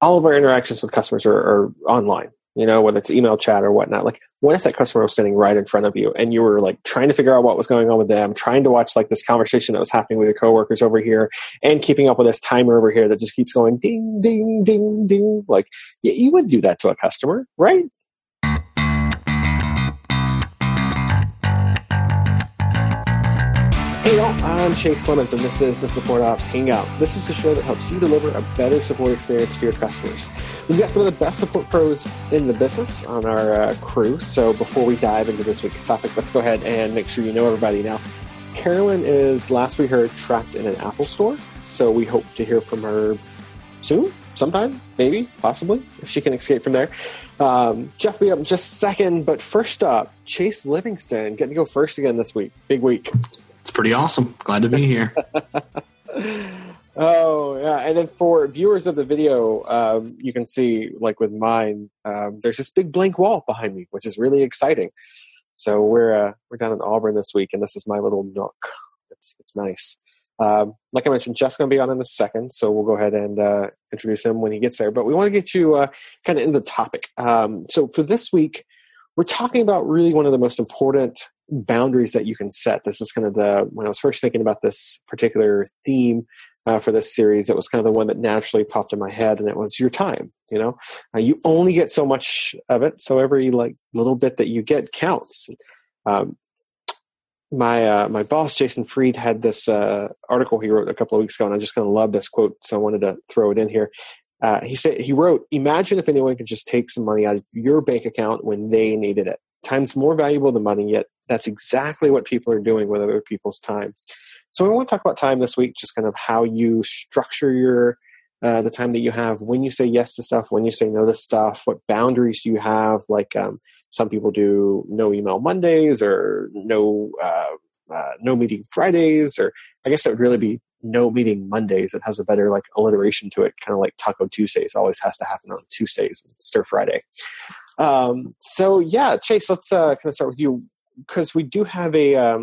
all of our interactions with customers are online, you know, whether it's email, chat, or whatnot. Like, what if that customer was standing right in front of you and you were like trying to figure out what was going on with them, trying to watch like this conversation that was happening with your coworkers over here and keeping up with this timer over here that just keeps going ding, ding, ding, ding. Like, you wouldn't do that to a customer, right? Hey y'all, I'm Chase Clements and this is the SupportOps Hangout. This is the show that helps you deliver a better support experience to your customers. We've got some of the best support pros in the business on our crew. So before we dive into this week's topic, let's go ahead and make sure you know everybody now. Carolyn is, last we heard, trapped in an Apple store. So we hope to hear from her soon, sometime, maybe, possibly, if she can escape from there. Jeff will be up in just a second. But first up, Chase Livingston getting to go first again this week. Big week. It's pretty awesome. Glad to be here. Oh, yeah. And then for viewers of the video, you can see, like with mine, there's this big blank wall behind me, which is really exciting. So we're down in Auburn this week, and this is my little nook. It's nice. Like I mentioned, Jeff's going to be on in a second, so we'll go ahead and introduce him when he gets there. But we want to get you kind of into the topic. So for this week, we're talking about really one of the most important boundaries that you can set. This is kind of when I was first thinking about this particular theme for this series, it was kind of the one that naturally popped in my head, and it was your time. You know, you only get so much of it, so every like little bit that you get counts. My boss, Jason Fried, had this article he wrote a couple of weeks ago, and I'm just going to love this quote, so I wanted to throw it in here. He wrote, "Imagine if anyone could just take some money out of your bank account when they needed it. Time's more valuable than money, yet that's exactly what people are doing with other people's time." So we want to talk about time this week, just kind of how you structure your the time that you have, when you say yes to stuff, when you say no to stuff, what boundaries do you have? Like some people do no email Mondays or no meeting Fridays, or I guess that would really be no meeting Mondays. It has a better like alliteration to it, kind of like Taco Tuesdays always has to happen on Tuesdays, Stir Friday. So yeah, Chase, let's kind of start with you, because we do have a,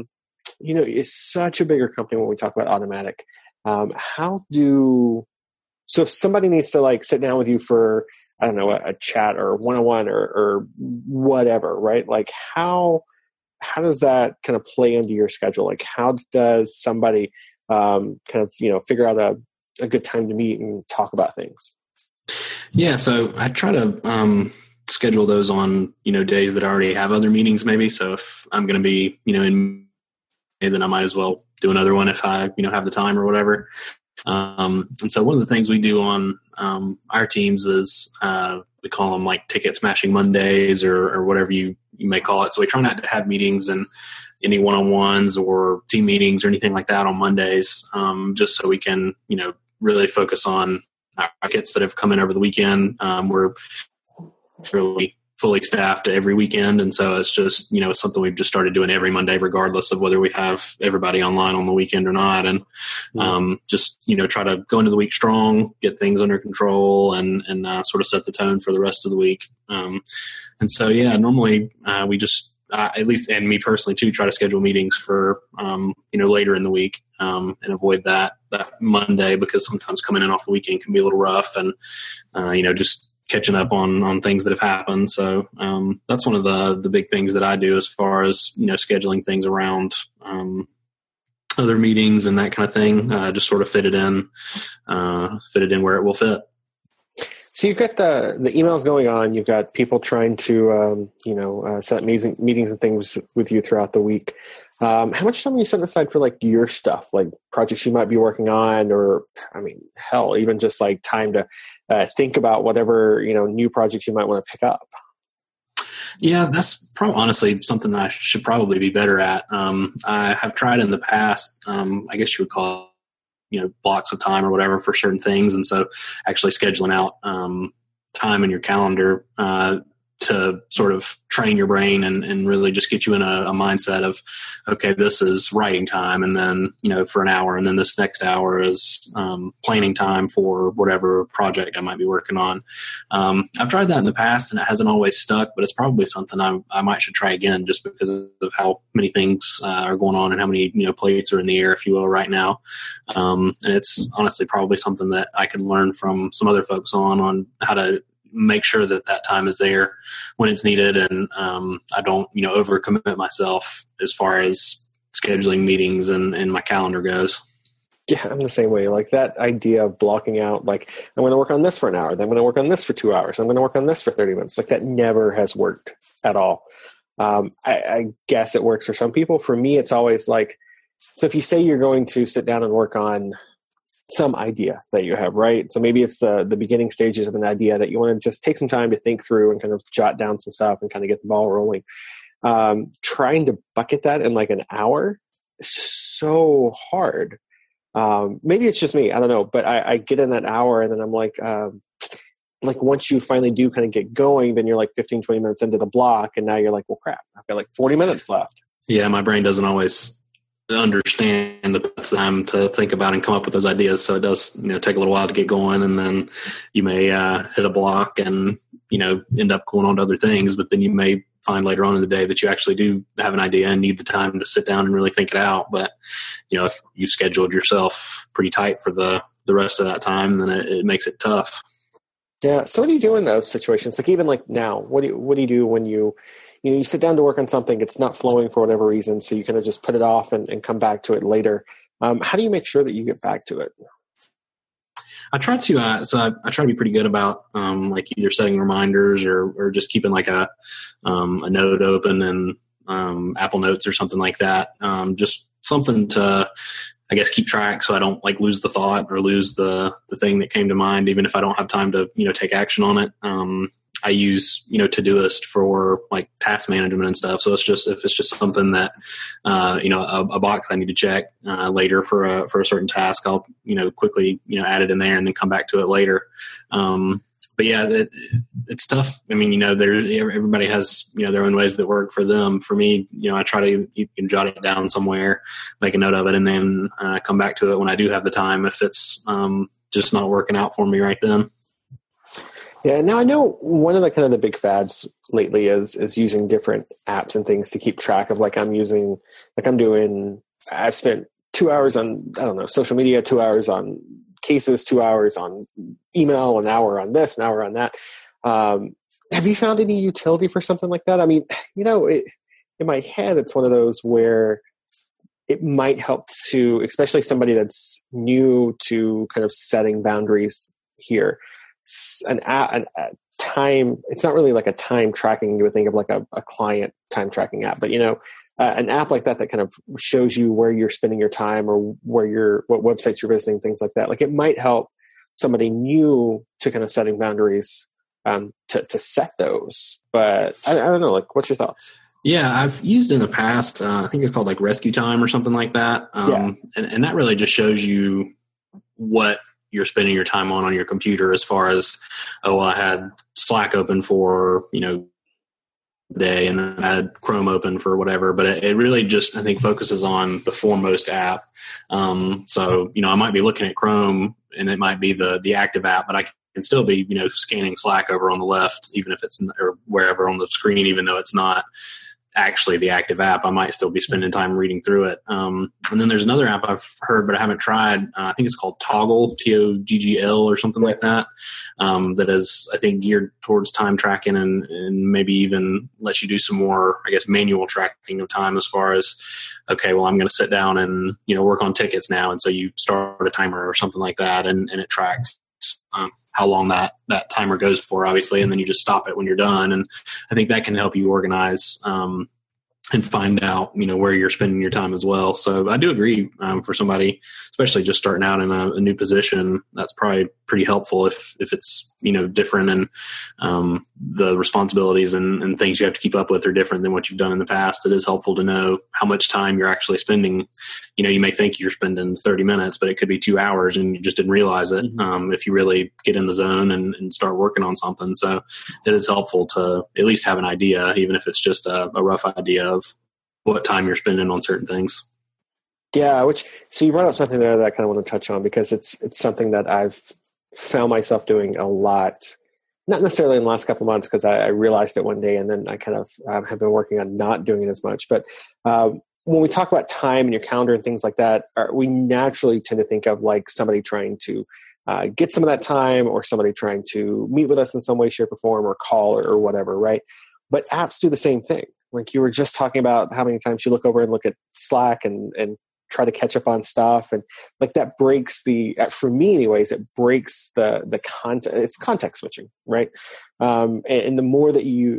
you know, it's such a bigger company when we talk about Automattic. So if somebody needs to like sit down with you for, I don't know, a chat or one-on-one or whatever, right? Like how does that kind of play into your schedule? Like how does somebody kind of, you know, figure out a good time to meet and talk about things? Yeah. So I try to, schedule those on, you know, days that I already have other meetings maybe. So if I'm going to be, you know, in May, then I might as well do another one if I, you know, have the time or whatever. And so one of the things we do on our teams is we call them like ticket smashing Mondays or whatever you may call it. So we try not to have meetings and any one-on-ones or team meetings or anything like that on Mondays, just so we can, you know, really focus on our tickets that have come in over the weekend. We're really fully staffed every weekend, and so it's just, you know, it's something we've just started doing every Monday regardless of whether we have everybody online on the weekend or not, and just, you know, try to go into the week strong, get things under control, and sort of set the tone for the rest of the week. And so yeah, normally we just at least, and me personally too, try to schedule meetings for you know, later in the week, and avoid that Monday, because sometimes coming in off the weekend can be a little rough, and you know, just catching up on things that have happened. So that's one of the big things that I do as far as, you know, scheduling things around other meetings and that kind of thing. Just sort of fit it in where it will fit. So you've got the emails going on. You've got people trying to set meetings and things with you throughout the week. How much time are you setting aside for like your stuff, like projects you might be working on, or I mean, hell, even just like time to think about whatever, you know, new projects you might want to pick up? Yeah, that's probably honestly something that I should probably be better at. I have tried in the past. I guess you would call it, you know, blocks of time or whatever for certain things. And so actually scheduling out time in your calendar to sort of train your brain and really just get you in a mindset of, okay, this is writing time. And then, you know, for an hour, and then this next hour is planning time for whatever project I might be working on. I've tried that in the past and it hasn't always stuck, but it's probably something I might should try again, just because of how many things are going on and how many, you know, plates are in the air, if you will, right now. And it's honestly probably something that I could learn from some other folks on how to make sure that that time is there when it's needed. And I don't, you know, overcommit myself as far as scheduling meetings and my calendar goes. Yeah, I'm the same way. Like that idea of blocking out, like I'm going to work on this for an hour, then I'm going to work on this for 2 hours, I'm going to work on this for 30 minutes. Like that never has worked at all. I guess it works for some people. For me, it's always like, so if you say you're going to sit down and work on some idea that you have, right? So maybe it's the beginning stages of an idea that you want to just take some time to think through and kind of jot down some stuff and kind of get the ball rolling. Trying to bucket that in like an hour is just so hard. Maybe it's just me, I don't know, but I get in that hour and then I'm like once you finally do kind of get going, then you're like 15, 20 minutes into the block and now you're like, well, crap, I've got like 40 minutes left. Yeah, my brain doesn't always understand that that's time to think about and come up with those ideas. So it does, you know, take a little while to get going, and then you may hit a block and, you know, end up going on to other things. But then you may find later on in the day that you actually do have an idea and need the time to sit down and really think it out. But, you know, if you scheduled yourself pretty tight for the rest of that time, then it makes it tough. Yeah. So what do you do in those situations? Like even like now, what do you do when you know, you sit down to work on something, it's not flowing for whatever reason, so you kind of just put it off and come back to it later. How do you make sure that you get back to it? I try to, so I try to be pretty good about like either setting reminders or just keeping like a note open in Apple Notes or something like that. Just something to, I guess, keep track so I don't like lose the thought or lose the thing that came to mind, even if I don't have time to, you know, take action on it. I use, you know, Todoist for like task management and stuff. So it's just, if it's just something that, you know, a box I need to check later for a certain task, I'll, you know, quickly, you know, add it in there and then come back to it later. But yeah, it's tough. I mean, you know, everybody has, you know, their own ways that work for them. For me, you know, I try to, you can jot it down somewhere, make a note of it, and then come back to it when I do have the time, if it's just not working out for me right then. Yeah. Now I know one of the kind of the big fads lately is using different apps and things to keep track of, like I've spent 2 hours on, I don't know, social media, 2 hours on cases, 2 hours on email, an hour on this, an hour on that. Have you found any utility for something like that? I mean, you know, in my head, it's one of those where it might help to, especially somebody that's new to kind of setting boundaries here. An time, it's not really like a time tracking, you would think of like a client time tracking app, but you know, an app like that kind of shows you where you're spending your time or what websites you're visiting, things like that. Like it might help somebody new to kind of setting boundaries to set those. But I don't know, like what's your thoughts? Yeah, I've used in the past, I think it's called like Rescue Time or something like that. And that really just shows you what you're spending your time on your computer, as far as, oh, I had Slack open for, you know, day, and then I had Chrome open for whatever. But it really just, I think, focuses on the foremost app. So, you know, I might be looking at Chrome and it might be the active app, but I can still be, you know, scanning Slack over on the left, even if it's, or wherever on the screen, even though it's not actually the active app. I might still be spending time reading through it. And then there's another app I've heard, but I haven't tried. I think it's called Toggl, Toggl or something like that. That is, I think, geared towards time tracking and maybe even lets you do some more, I guess, manual tracking of time, as far as, okay, well, I'm going to sit down and, you know, work on tickets now. And so you start a timer or something like that, and it tracks how long that timer goes for, obviously, and then you just stop it when you're done. And I think that can help you organize and find out, you know, where you're spending your time as well. So I do agree, for somebody, especially just starting out in a new position, that's probably pretty helpful if it's different, and the responsibilities and things you have to keep up with are different than what you've done in the past. It is helpful to know how much time you're actually spending. You know, you may think you're spending 30 minutes, but it could be 2 hours and you just didn't realize it. If you really get in the zone and start working on something. So it is helpful to at least have an idea, even if it's just a rough idea of what time you're spending on certain things. Yeah. So you brought up something there that I kind of want to touch on, because it's something that I've found myself doing a lot, not necessarily in the last couple of months, because I realized it one day, and then I kind of have been working on not doing it as much. But when we talk about time and your calendar and things like that, we naturally tend to think of like somebody trying to get some of that time, or somebody trying to meet with us in some way, shape, or form, or call, or whatever, right? But apps do the same thing. Like you were just talking about how many times you look over and look at Slack and try to catch up on stuff. And like that breaks the, for me anyways, it breaks the context. It's context switching, right? And the more of that you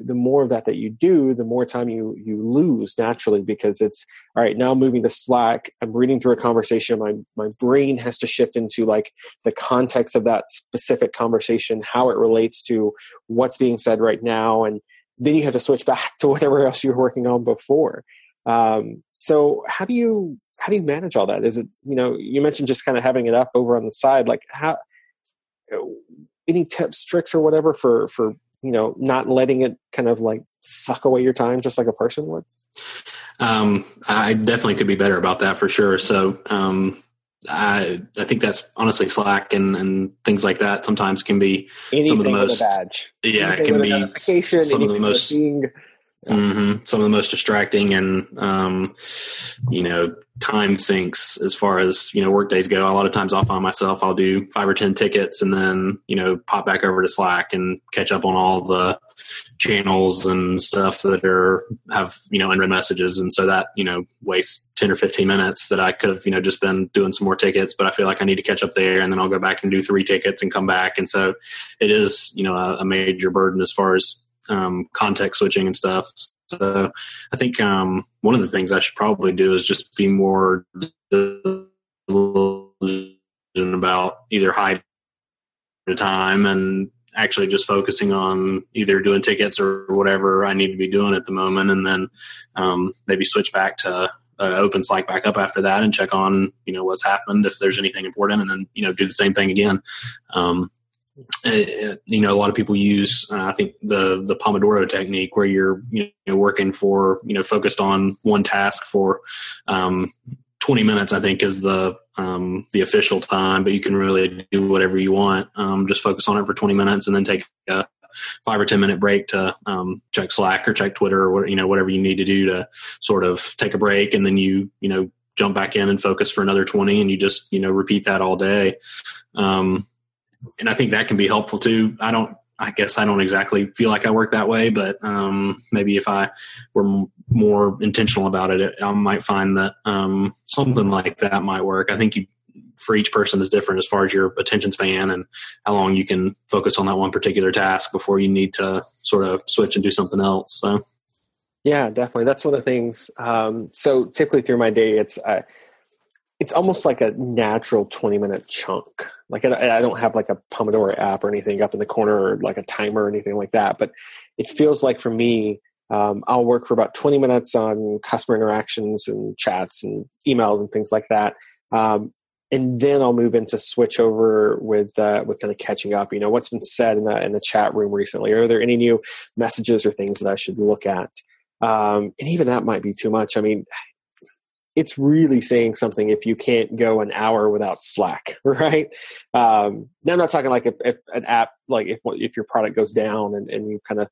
do, the more time you lose naturally, because it's, all right, now I'm moving to Slack. I'm reading through a conversation. My brain has to shift into like the context of that specific conversation, how it relates to what's being said right now. And then you have to switch back to whatever else you were working on before. So how do you manage all that? Is it, you mentioned just kind of having it up over on the side, like how, any tips, tricks or whatever for, not letting it kind of like suck away your time, just like a person would? I definitely could be better about that for sure. So, I think that's honestly Slack and things like that sometimes can be anything some of the most, badge. Yeah, anything it can be some of the most, some of the most distracting and, time sinks as far as, work days go. A lot of times I'll find myself, I'll do 5 or 10 tickets and then, pop back over to Slack and catch up on all the channels and stuff that have unread messages. And so that, wastes 10 or 15 minutes that I could have, just been doing some more tickets, but I feel like I need to catch up there, and then I'll go back and do 3 tickets and come back. And so it is, a major burden as far as context switching and stuff. So I think one of the things I should probably do is just be more diligent about either hiding the time and actually just focusing on either doing tickets or whatever I need to be doing at the moment, and then maybe switch back to open Slack back up after that and check on what's happened, if there's anything important, and then do the same thing again. A lot of people use, I think the Pomodoro technique, where you're, working for, focused on one task for, 20 minutes, I think is the official time, but you can really do whatever you want. Just focus on it for 20 minutes and then take a 5 or 10 minute break to, check Slack or check Twitter or whatever you need to do to sort of take a break. And then you jump back in and focus for another 20, and you just, repeat that all day. And I think that can be helpful too. I guess I don't exactly feel like I work that way, but maybe if I were more intentional about it, I might find that something like that might work. I think for each person is different as far as your attention span and how long you can focus on that one particular task before you need to sort of switch and do something else. So, yeah, definitely. That's one of the things. So typically through my day, it's almost like a natural 20-minute chunk. Like I don't have like a Pomodoro app or anything up in the corner or like a timer or anything like that. But it feels like for me, I'll work for about 20 minutes on customer interactions and chats and emails and things like that. And then I'll move into switch over with kind of catching up, what's been said in the chat room recently. Are there any new messages or things that I should look at? And even that might be too much. I mean, it's really saying something if you can't go an hour without Slack, right? Now I'm not talking like if an app, like if your product goes down and you kind of,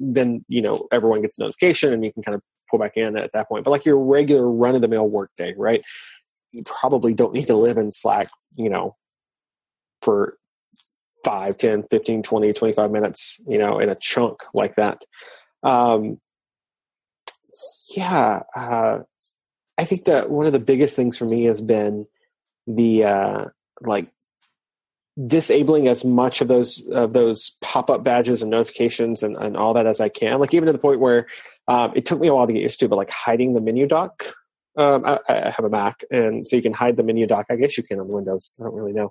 then, everyone gets a notification and you can kind of pull back in at that point. But like your regular run of the mill workday, right? You probably don't need to live in Slack, for 5, 10, 15, 20, 25 minutes, in a chunk like that. I think that one of the biggest things for me has been the disabling as much of those pop-up badges and notifications and all that as I can. Like even to the point where it took me a while to get used to, but like hiding the menu dock. I have a Mac, and so you can hide the menu dock. I guess you can on Windows. I don't really know.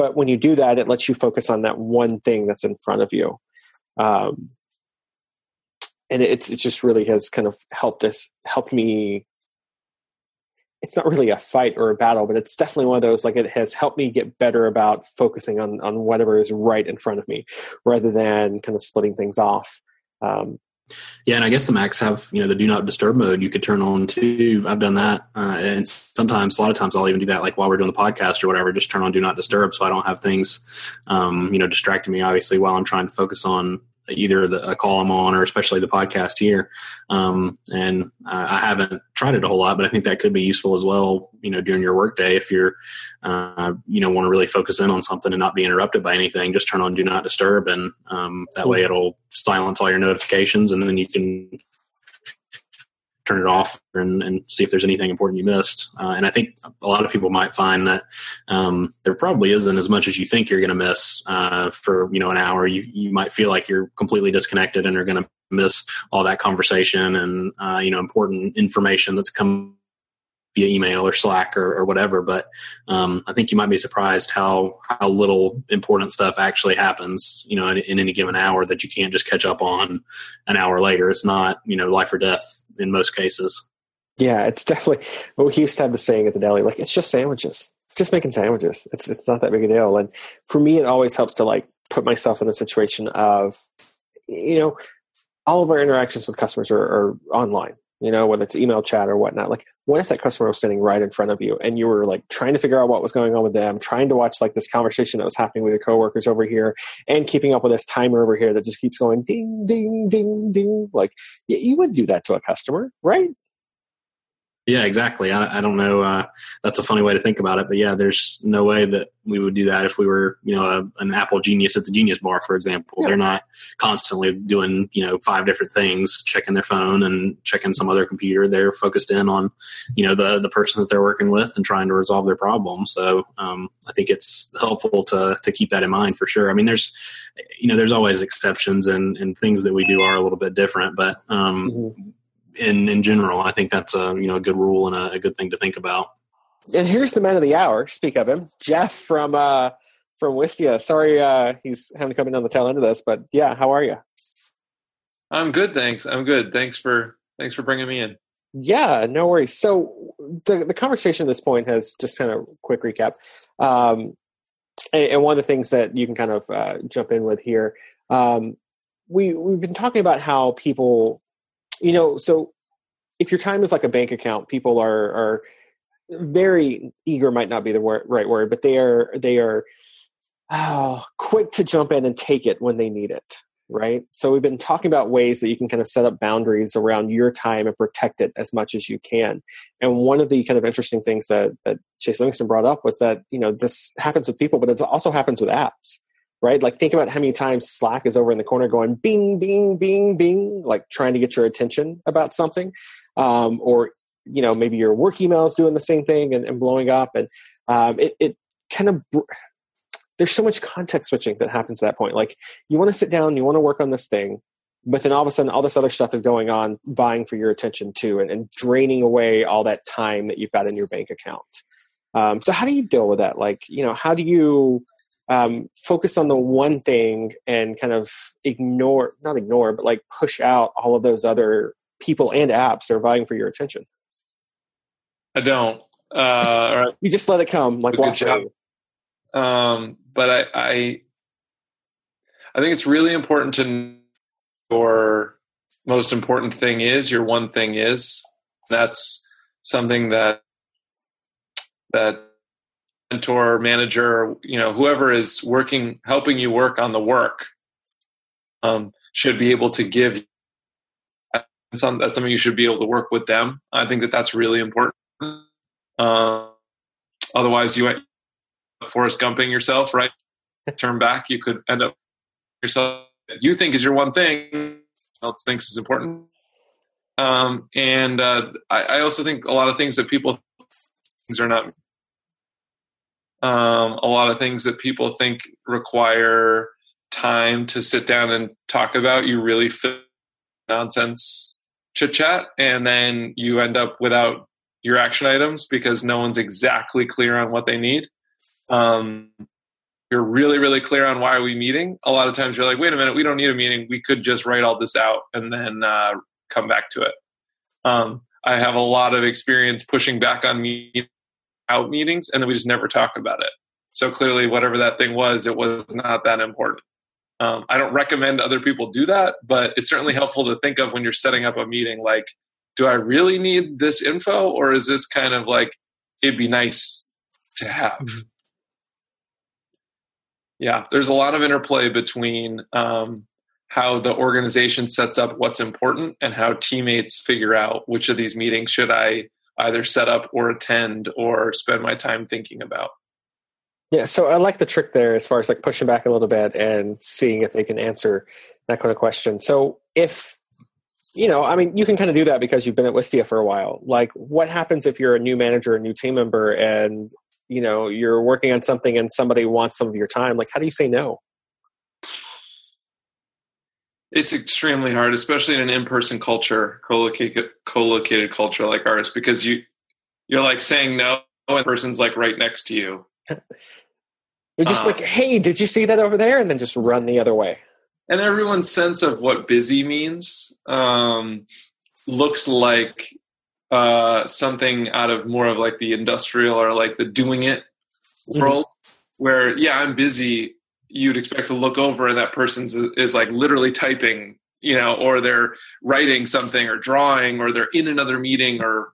But when you do that, it lets you focus on that one thing that's in front of you. And it just really has kind of helped me. It's not really a fight or a battle, but it's definitely one of those, like, it has helped me get better about focusing on whatever is right in front of me rather than kind of splitting things off. Yeah. And I guess the Macs have, the do not disturb mode you could turn on too. I've done that. And a lot of times I'll even do that, like while we're doing the podcast or whatever, just turn on do not disturb. So I don't have things, distracting me, obviously, while I'm trying to focus on either a call I'm on or especially the podcast here. And I haven't tried it a whole lot, but I think that could be useful as well, during your workday, if you're, want to really focus in on something and not be interrupted by anything, just turn on do not disturb. And that way it'll silence all your notifications, and then you can turn it off and see if there's anything important you missed. And I think a lot of people might find that there probably isn't as much as you think you're going to miss for an hour. You might feel like you're completely disconnected and are going to miss all that conversation and important information that's come via email or Slack or whatever. But I think you might be surprised how little important stuff actually happens, in any given hour that you can't just catch up on an hour later. It's not, life or death in most cases. Yeah, it's definitely, well, we used to have the saying at the deli, like, it's just sandwiches, just making sandwiches. It's not that big a deal. And for me, it always helps to like put myself in a situation of, all of our interactions with customers are online. Whether it's email, chat, or whatnot. Like, what if that customer was standing right in front of you and you were like trying to figure out what was going on with them, trying to watch like this conversation that was happening with your coworkers over here and keeping up with this timer over here that just keeps going ding, ding, ding, ding. Like, you would do that to a customer, right? Yeah, exactly. I don't know. That's a funny way to think about it, but yeah, there's no way that we would do that if we were, an Apple genius at the Genius Bar, for example. Yeah. They're not constantly doing, 5 different things, checking their phone and checking some other computer. They're focused in on, the person that they're working with and trying to resolve their problem. So I think it's helpful to keep that in mind for sure. I mean, there's always exceptions and things that we do are a little bit different, but mm-hmm. In general, I think that's a good rule and a good thing to think about. And here's the man of the hour. Speak of him, Jeff from Wistia. Sorry, he's having to come in on the tail end of this, but yeah, how are you? I'm good, thanks. Thanks for bringing me in. Yeah, no worries. So the conversation at this point has just kind of quick recap, and one of the things that you can kind of jump in with here, we've been talking about how people. So if your time is like a bank account, people are very eager, might not be the right word, but they are quick to jump in and take it when they need it, right? So we've been talking about ways that you can kind of set up boundaries around your time and protect it as much as you can. And one of the kind of interesting things that Chase Livingston brought up was that, this happens with people, but it also happens with apps. Right? Like, think about how many times Slack is over in the corner going bing, bing, bing, bing, like trying to get your attention about something. Or maybe your work email is doing the same thing and blowing up. And it kind of, there's so much context switching that happens at that point. Like, you want to sit down, you want to work on this thing, but then all of a sudden all this other stuff is going on, vying for your attention too, and draining away all that time that you've got in your bank account. So how do you deal with that? Like, how do you... focus on the one thing and kind of not ignore, but like push out all of those other people and apps that are vying for your attention? I don't. All right. You just let it come. Like, watch it. But I think it's really important to know your most important thing is your one thing is. That's something that mentor, manager, whoever is helping you work on the work, should be able to give you. That's something you should be able to work with them. I think that's really important. Otherwise, you end up Forrest Gumping yourself, right? Turn back, you could end up yourself. You think is your one thing, else thinks is important. I also think a lot of things that things are not. A lot of things that people think require time to sit down and talk about, you really fit nonsense chit chat, and then you end up without your action items because no one's exactly clear on what they need. you're really, really clear on why are we meeting. A lot of times you're like, wait a minute, we don't need a meeting. We could just write all this out and then come back to it. I have a lot of experience pushing back on out meetings, and then we just never talk about it. So clearly, whatever that thing was, it was not that important. I don't recommend other people do that, but it's certainly helpful to think of when you're setting up a meeting, like, do I really need this info, or is this kind of like, it'd be nice to have? Yeah, there's a lot of interplay between how the organization sets up what's important and how teammates figure out which of these meetings should I either set up or attend or spend my time thinking about. Yeah, so I like the trick there as far as like pushing back a little bit and seeing if they can answer that kind of question. So if, you know, I mean, you can kind of do that because you've been at Wistia for a while. Like, what happens if you're a new manager, a new team member, and you know, you're working on something and somebody wants some of your time? Like, how do you say no? It's extremely hard, especially in an in-person culture, co-located culture like ours, because you're like saying no, and the person's like right next to you. You're just like, hey, did you see that over there? And then just run the other way. And everyone's sense of what busy means looks like something out of more of like the industrial or like the doing it world, where, yeah, I'm busy. You'd expect to look over and that person is like literally typing, you know, or they're writing something or drawing or they're in another meeting or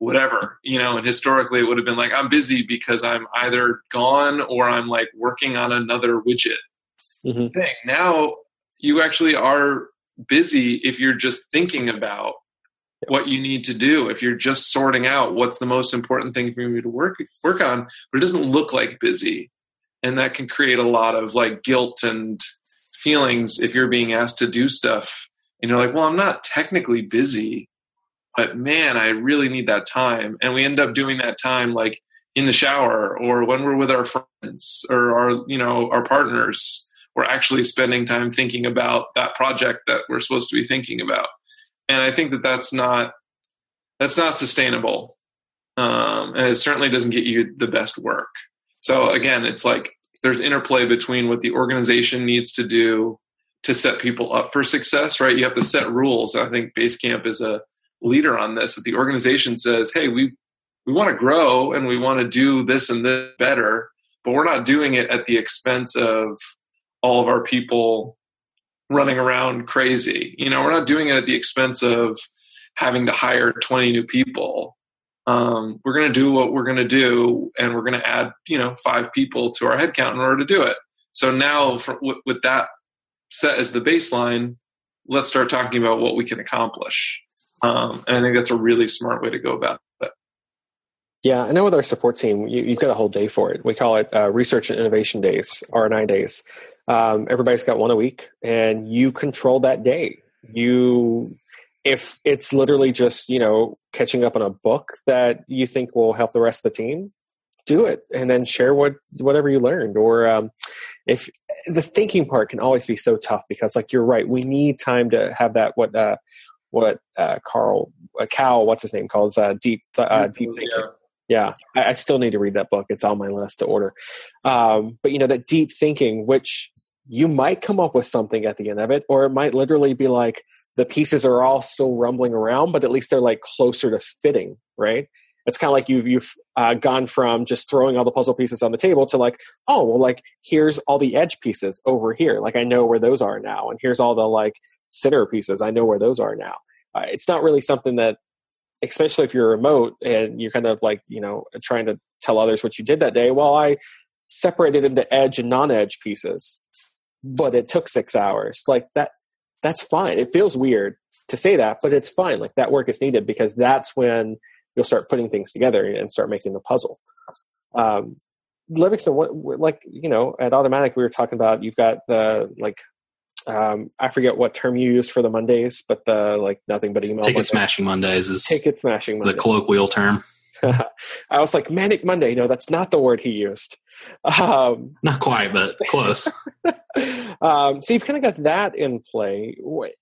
whatever, you know. And historically it would have been like, I'm busy because I'm either gone or I'm like working on another widget thing. Now you actually are busy if you're just thinking about what you need to do, if you're just sorting out what's the most important thing for you to work on, but it doesn't look like busy. And that can create a lot of like guilt and feelings if you're being asked to do stuff and you're like, well, I'm not technically busy, but man, I really need that time. And we end up doing that time like in the shower or when we're with our friends or our, you know, our partners. We're actually spending time thinking about that project that we're supposed to be thinking about. And I think that that's not sustainable. And it certainly doesn't get you the best work. So again, it's like there's interplay between what the organization needs to do to set people up for success, right? You have to set rules. I think Basecamp is a leader on this, that the organization says, hey, we want to grow and we want to do this and this better, but we're not doing it at the expense of all of our people running around crazy. You know, we're not doing it at the expense of having to hire 20 new people. We're going to do what we're going to do, and we're going to add, you know, 5 people to our headcount in order to do it. So now with that set as the baseline, let's start talking about what we can accomplish. And I think that's a really smart way to go about it. Yeah, I know with our support team, you've got a whole day for it. We call it Research and Innovation Days, R&I Days. Everybody's got one a week, and you control that day. If it's literally just, you know, catching up on a book that you think will help the rest of the team, do it, and then share whatever you learned. Or if the thinking part can always be so tough, because like you're right, we need time to have that Cal what's his name calls deep thinking. Yeah. Yeah, I still need to read that book. It's on my list to order. But, you know, that deep thinking, which you might come up with something at the end of it, or it might literally be like the pieces are all still rumbling around, but at least they're like closer to fitting, right? It's kind of like you've gone from just throwing all the puzzle pieces on the table to like, oh, well, like here's all the edge pieces over here. Like I know where those are now. And here's all the like center pieces. I know where those are now. It's not really something that, especially if you're remote and you're kind of like, you know, trying to tell others what you did that day. Well, I separated into edge and non-edge pieces, but it took 6 hours. Like that's fine. It feels weird to say that, but it's fine. Like that work is needed, because that's when you'll start putting things together and start making the puzzle. Livingston, like, you know, at Automattic, we were talking about, you've got the like, I forget what term you use for the Mondays, but the like nothing but email. Ticket smashing Mondays is the colloquial term. I was like, Manic Monday. No, that's not the word he used. Not quite, but close. So you've kind of got that in play. What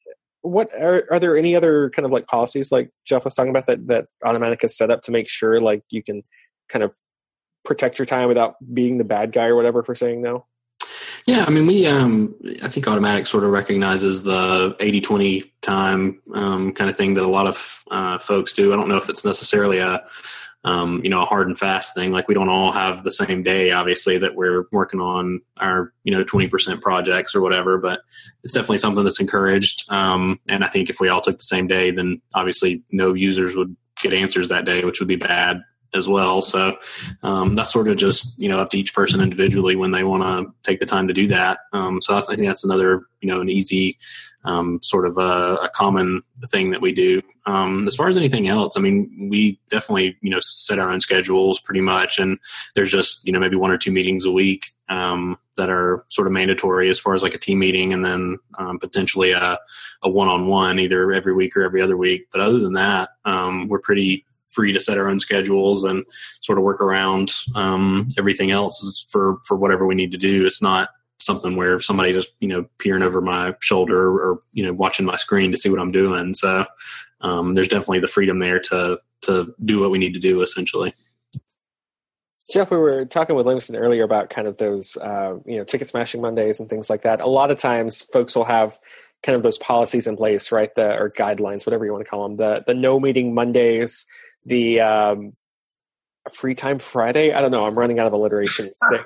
are there any other kind of like policies like Jeff was talking about that Automattic is set up to make sure like you can kind of protect your time without being the bad guy or whatever for saying no? Yeah, I mean, we I think Automattic sort of recognizes the 80-20 time kind of thing that a lot of folks do. I don't know if it's necessarily a hard and fast thing. Like, we don't all have the same day, obviously, that we're working on our, 20% projects or whatever, but it's definitely something that's encouraged. And I think if we all took the same day, then obviously no users would get answers that day, which would be bad as well. So, that's sort of just, up to each person individually when they want to take the time to do that. So I think that's another, an easy, sort of a common thing that we do. As far as anything else, I mean, we definitely, set our own schedules pretty much. And there's just, maybe one or two meetings a week that are sort of mandatory as far as like a team meeting, and then potentially a one-on-one either every week or every other week. But other than that, we're pretty free to set our own schedules and sort of work around everything else for whatever we need to do. It's not something where somebody's just, peering over my shoulder or, watching my screen to see what I'm doing. So there's definitely the freedom there to do what we need to do, essentially. Jeff, we were talking with Livingston earlier about kind of those, ticket smashing Mondays and things like that. A lot of times folks will have kind of those policies in place, right? Or guidelines, whatever you want to call them, the no meeting Mondays, the free time Friday. I don't know. I'm running out of alliterations there.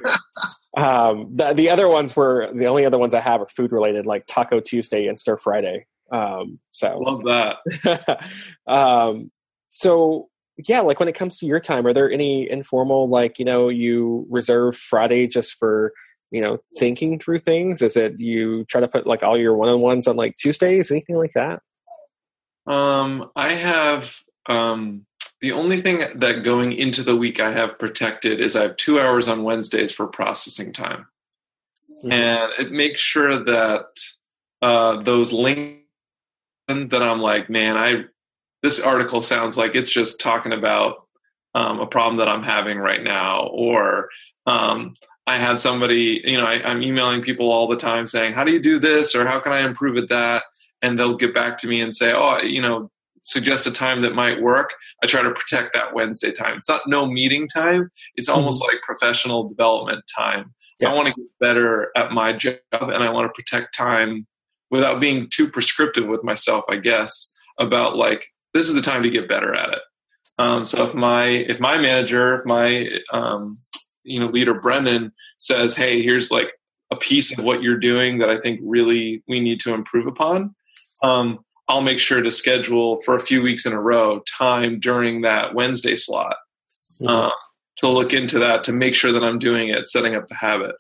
The other ones were, the only other ones I have are food related, like Taco Tuesday and Stir Friday. So love that. So yeah, like when it comes to your time, are there any informal, like, you reserve Friday just for, thinking through things? Is it you try to put like all your one-on-ones on like Tuesdays, anything like that? I have, the only thing that going into the week I have protected is I have 2 hours on Wednesdays for processing time. Mm-hmm. And it makes sure that those links that I'm like, man, this article sounds like it's just talking about a problem that I'm having right now. Or I had somebody, I'm emailing people all the time saying, how do you do this? Or how can I improve at that? And they'll get back to me and say, oh, suggest a time that might work. I try to protect that Wednesday time. It's not no meeting time. It's almost like professional development time. Yeah. I want to get better at my job, and I want to protect time without being too prescriptive with myself, I guess, about like, this is the time to get better at it. So if my manager, leader Brendan says, hey, here's like a piece of what you're doing that I think really we need to improve upon. I'll make sure to schedule for a few weeks in a row time during that Wednesday slot to look into that, to make sure that I'm doing it, setting up the habit.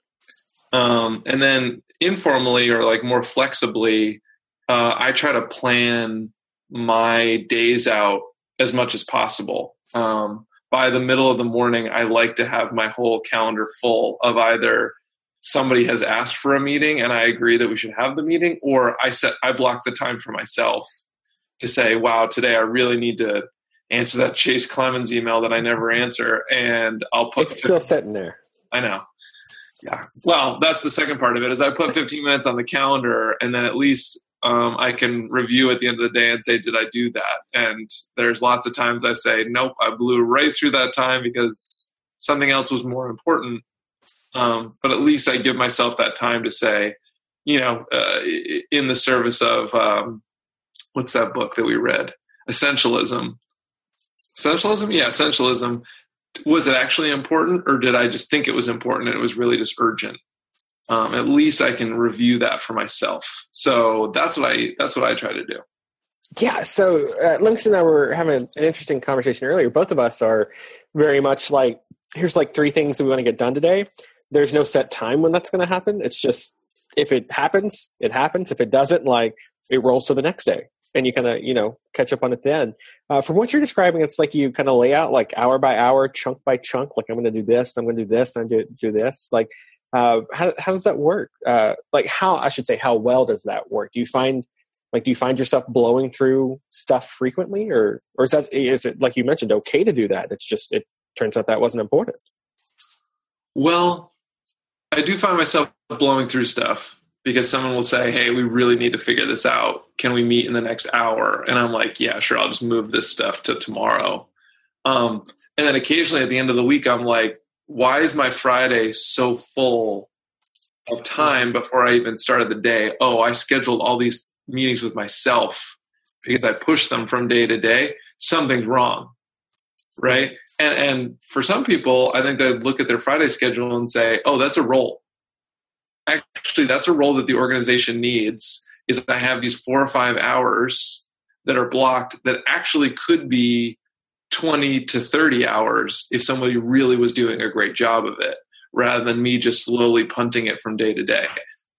And then informally or like more flexibly, I try to plan my days out as much as possible. By the middle of the morning, I like to have my whole calendar full of either somebody has asked for a meeting and I agree that we should have the meeting, or I block the time for myself to say, wow, today I really need to answer that Chase Clements email that I never answer. And I'll put it's still sitting there. I know. Yeah. Well, that's the second part of it, is I put 15 minutes on the calendar, and then at least I can review at the end of the day and say, did I do that? And there's lots of times I say, nope, I blew right through that time because something else was more important. But at least I give myself that time to say, in the service of, what's that book that we read? Essentialism? Yeah, Essentialism. Was it actually important, or did I just think it was important and it was really just urgent? At least I can review that for myself. So that's what I try to do. Yeah. So Livingston and I were having an interesting conversation earlier. Both of us are very much like, here's like three things that we want to get done today. There's no set time when that's going to happen. It's just, if it happens, it happens. If it doesn't, like, it rolls to the next day, and you kind of, catch up on it then. From what you're describing, it's like you kind of lay out like hour by hour, chunk by chunk, like, I'm going to do this, I'm going to do this, I'm going to do this. Like, how does that work? How well does that work? Do you find yourself blowing through stuff frequently, or is it like you mentioned, okay to do that? It's just, it turns out that wasn't important. Well, I do find myself blowing through stuff because someone will say, hey, we really need to figure this out. Can we meet in the next hour? And I'm like, yeah, sure. I'll just move this stuff to tomorrow. And then occasionally at the end of the week, I'm like, why is my Friday so full of time before I even started the day? Oh, I scheduled all these meetings with myself because I pushed them from day to day. Something's wrong, right? And for some people, I think they look at their Friday schedule and say, oh, that's a role. Actually, that's a role that the organization needs, is I have these 4 or 5 hours that are blocked that actually could be 20 to 30 hours if somebody really was doing a great job of it, rather than me just slowly punting it from day to day.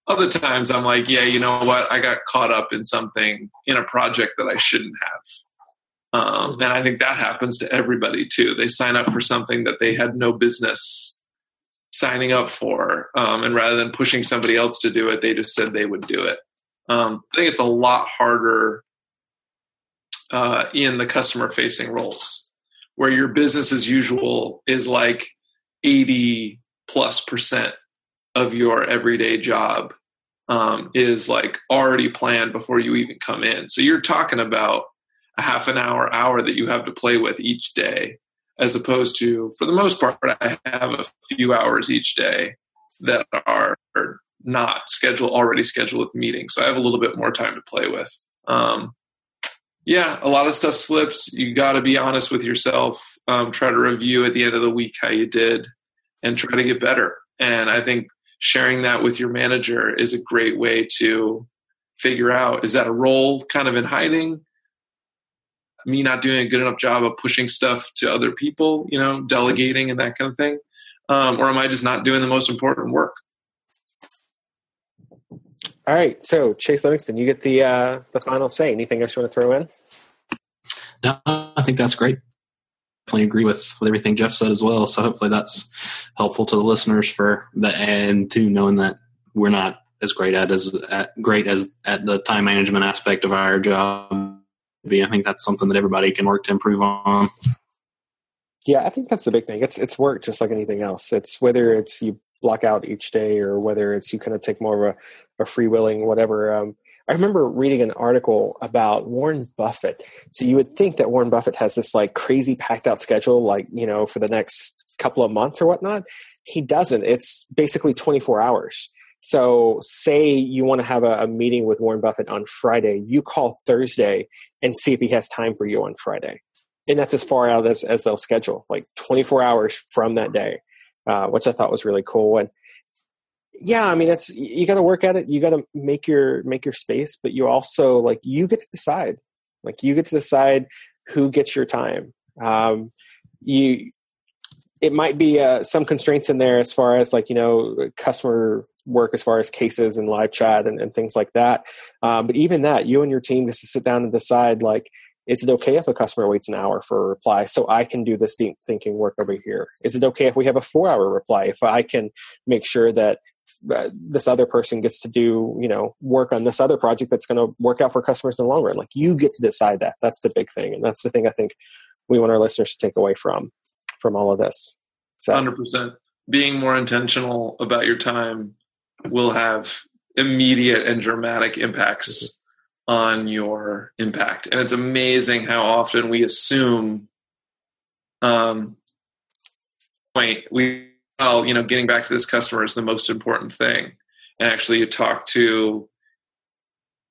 Other times I'm like, yeah, you know what? I got caught up in something, in a project that I shouldn't have. And I think that happens to everybody too. They sign up for something that they had no business signing up for. And rather than pushing somebody else to do it, they just said they would do it. I think it's a lot harder in the customer facing roles, where your business as usual is like 80%+ of your everyday job is like already planned before you even come in. So you're talking about a half an hour that you have to play with each day, as opposed to, for the most part, I have a few hours each day that are not already scheduled with meetings. So I have a little bit more time to play with. Yeah, a lot of stuff slips. You got to be honest with yourself. Try to review at the end of the week how you did and try to get better. And I think sharing that with your manager is a great way to figure out, is that a role kind of in hiding? Me not doing a good enough job of pushing stuff to other people, you know, delegating and that kind of thing? Or am I just not doing the most important work? All right, so Chase Livingston, you get the final say. Anything else you want to throw in? No, I think that's great. Definitely agree with everything Jeff said as well. So hopefully that's helpful to the listeners and knowing that we're not as great at the time management aspect of our job. I think that's something that everybody can work to improve on. Yeah, I think that's the big thing. It's work just like anything else. It's whether it's you block out each day or whether it's you kind of take more of a freewheeling, whatever. I remember reading an article about Warren Buffett. So you would think that Warren Buffett has this like crazy packed out schedule, like, you know, for the next couple of months or whatnot. He doesn't. It's basically 24 hours. So say you want to have a meeting with Warren Buffett on Friday, you call Thursday and see if he has time for you on Friday. And that's as far out as they'll schedule, like 24 hours from that day, which I thought was really cool. And yeah, I mean, you got to work at it. You got to make your space, but you also you get to decide. Like you get to decide who gets your time. It might be some constraints in there as far as customer work, as far as cases and live chat and things like that. But even that, you and your team gets to sit down and decide is it okay if a customer waits an hour for a reply so I can do this deep thinking work over here? Is it okay if we have a 4-hour reply if I can make sure that this other person gets to do, work on this other project that's going to work out for customers in the long run? You get to decide that. That's the big thing. And that's the thing I think we want our listeners to take away from all of this. So. 100%. Being more intentional about your time will have immediate and dramatic impacts on your impact. And it's amazing how often we assume getting back to this customer is the most important thing. And actually you talk to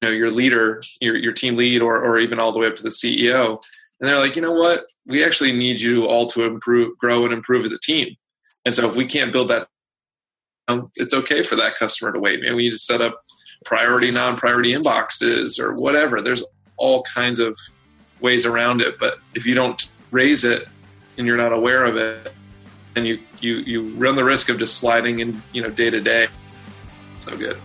your leader, your team lead or even all the way up to the CEO, and they're like, you know what? We actually need you all to grow and improve as a team. And so if we can't build that, it's okay for that customer to wait. Maybe we need to set up priority, non-priority inboxes or whatever. There's all kinds of ways around it, but if you don't raise it and you're not aware of it, then you run the risk of just sliding in, day to day. So good.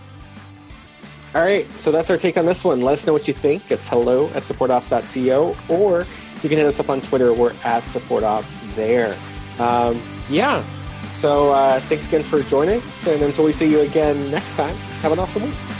All right. So that's our take on this one. Let us know what you think. It's hello@supportops.co, or you can hit us up on Twitter. We're @supportops there. Yeah. So thanks again for joining us. And until we see you again next time, have an awesome week.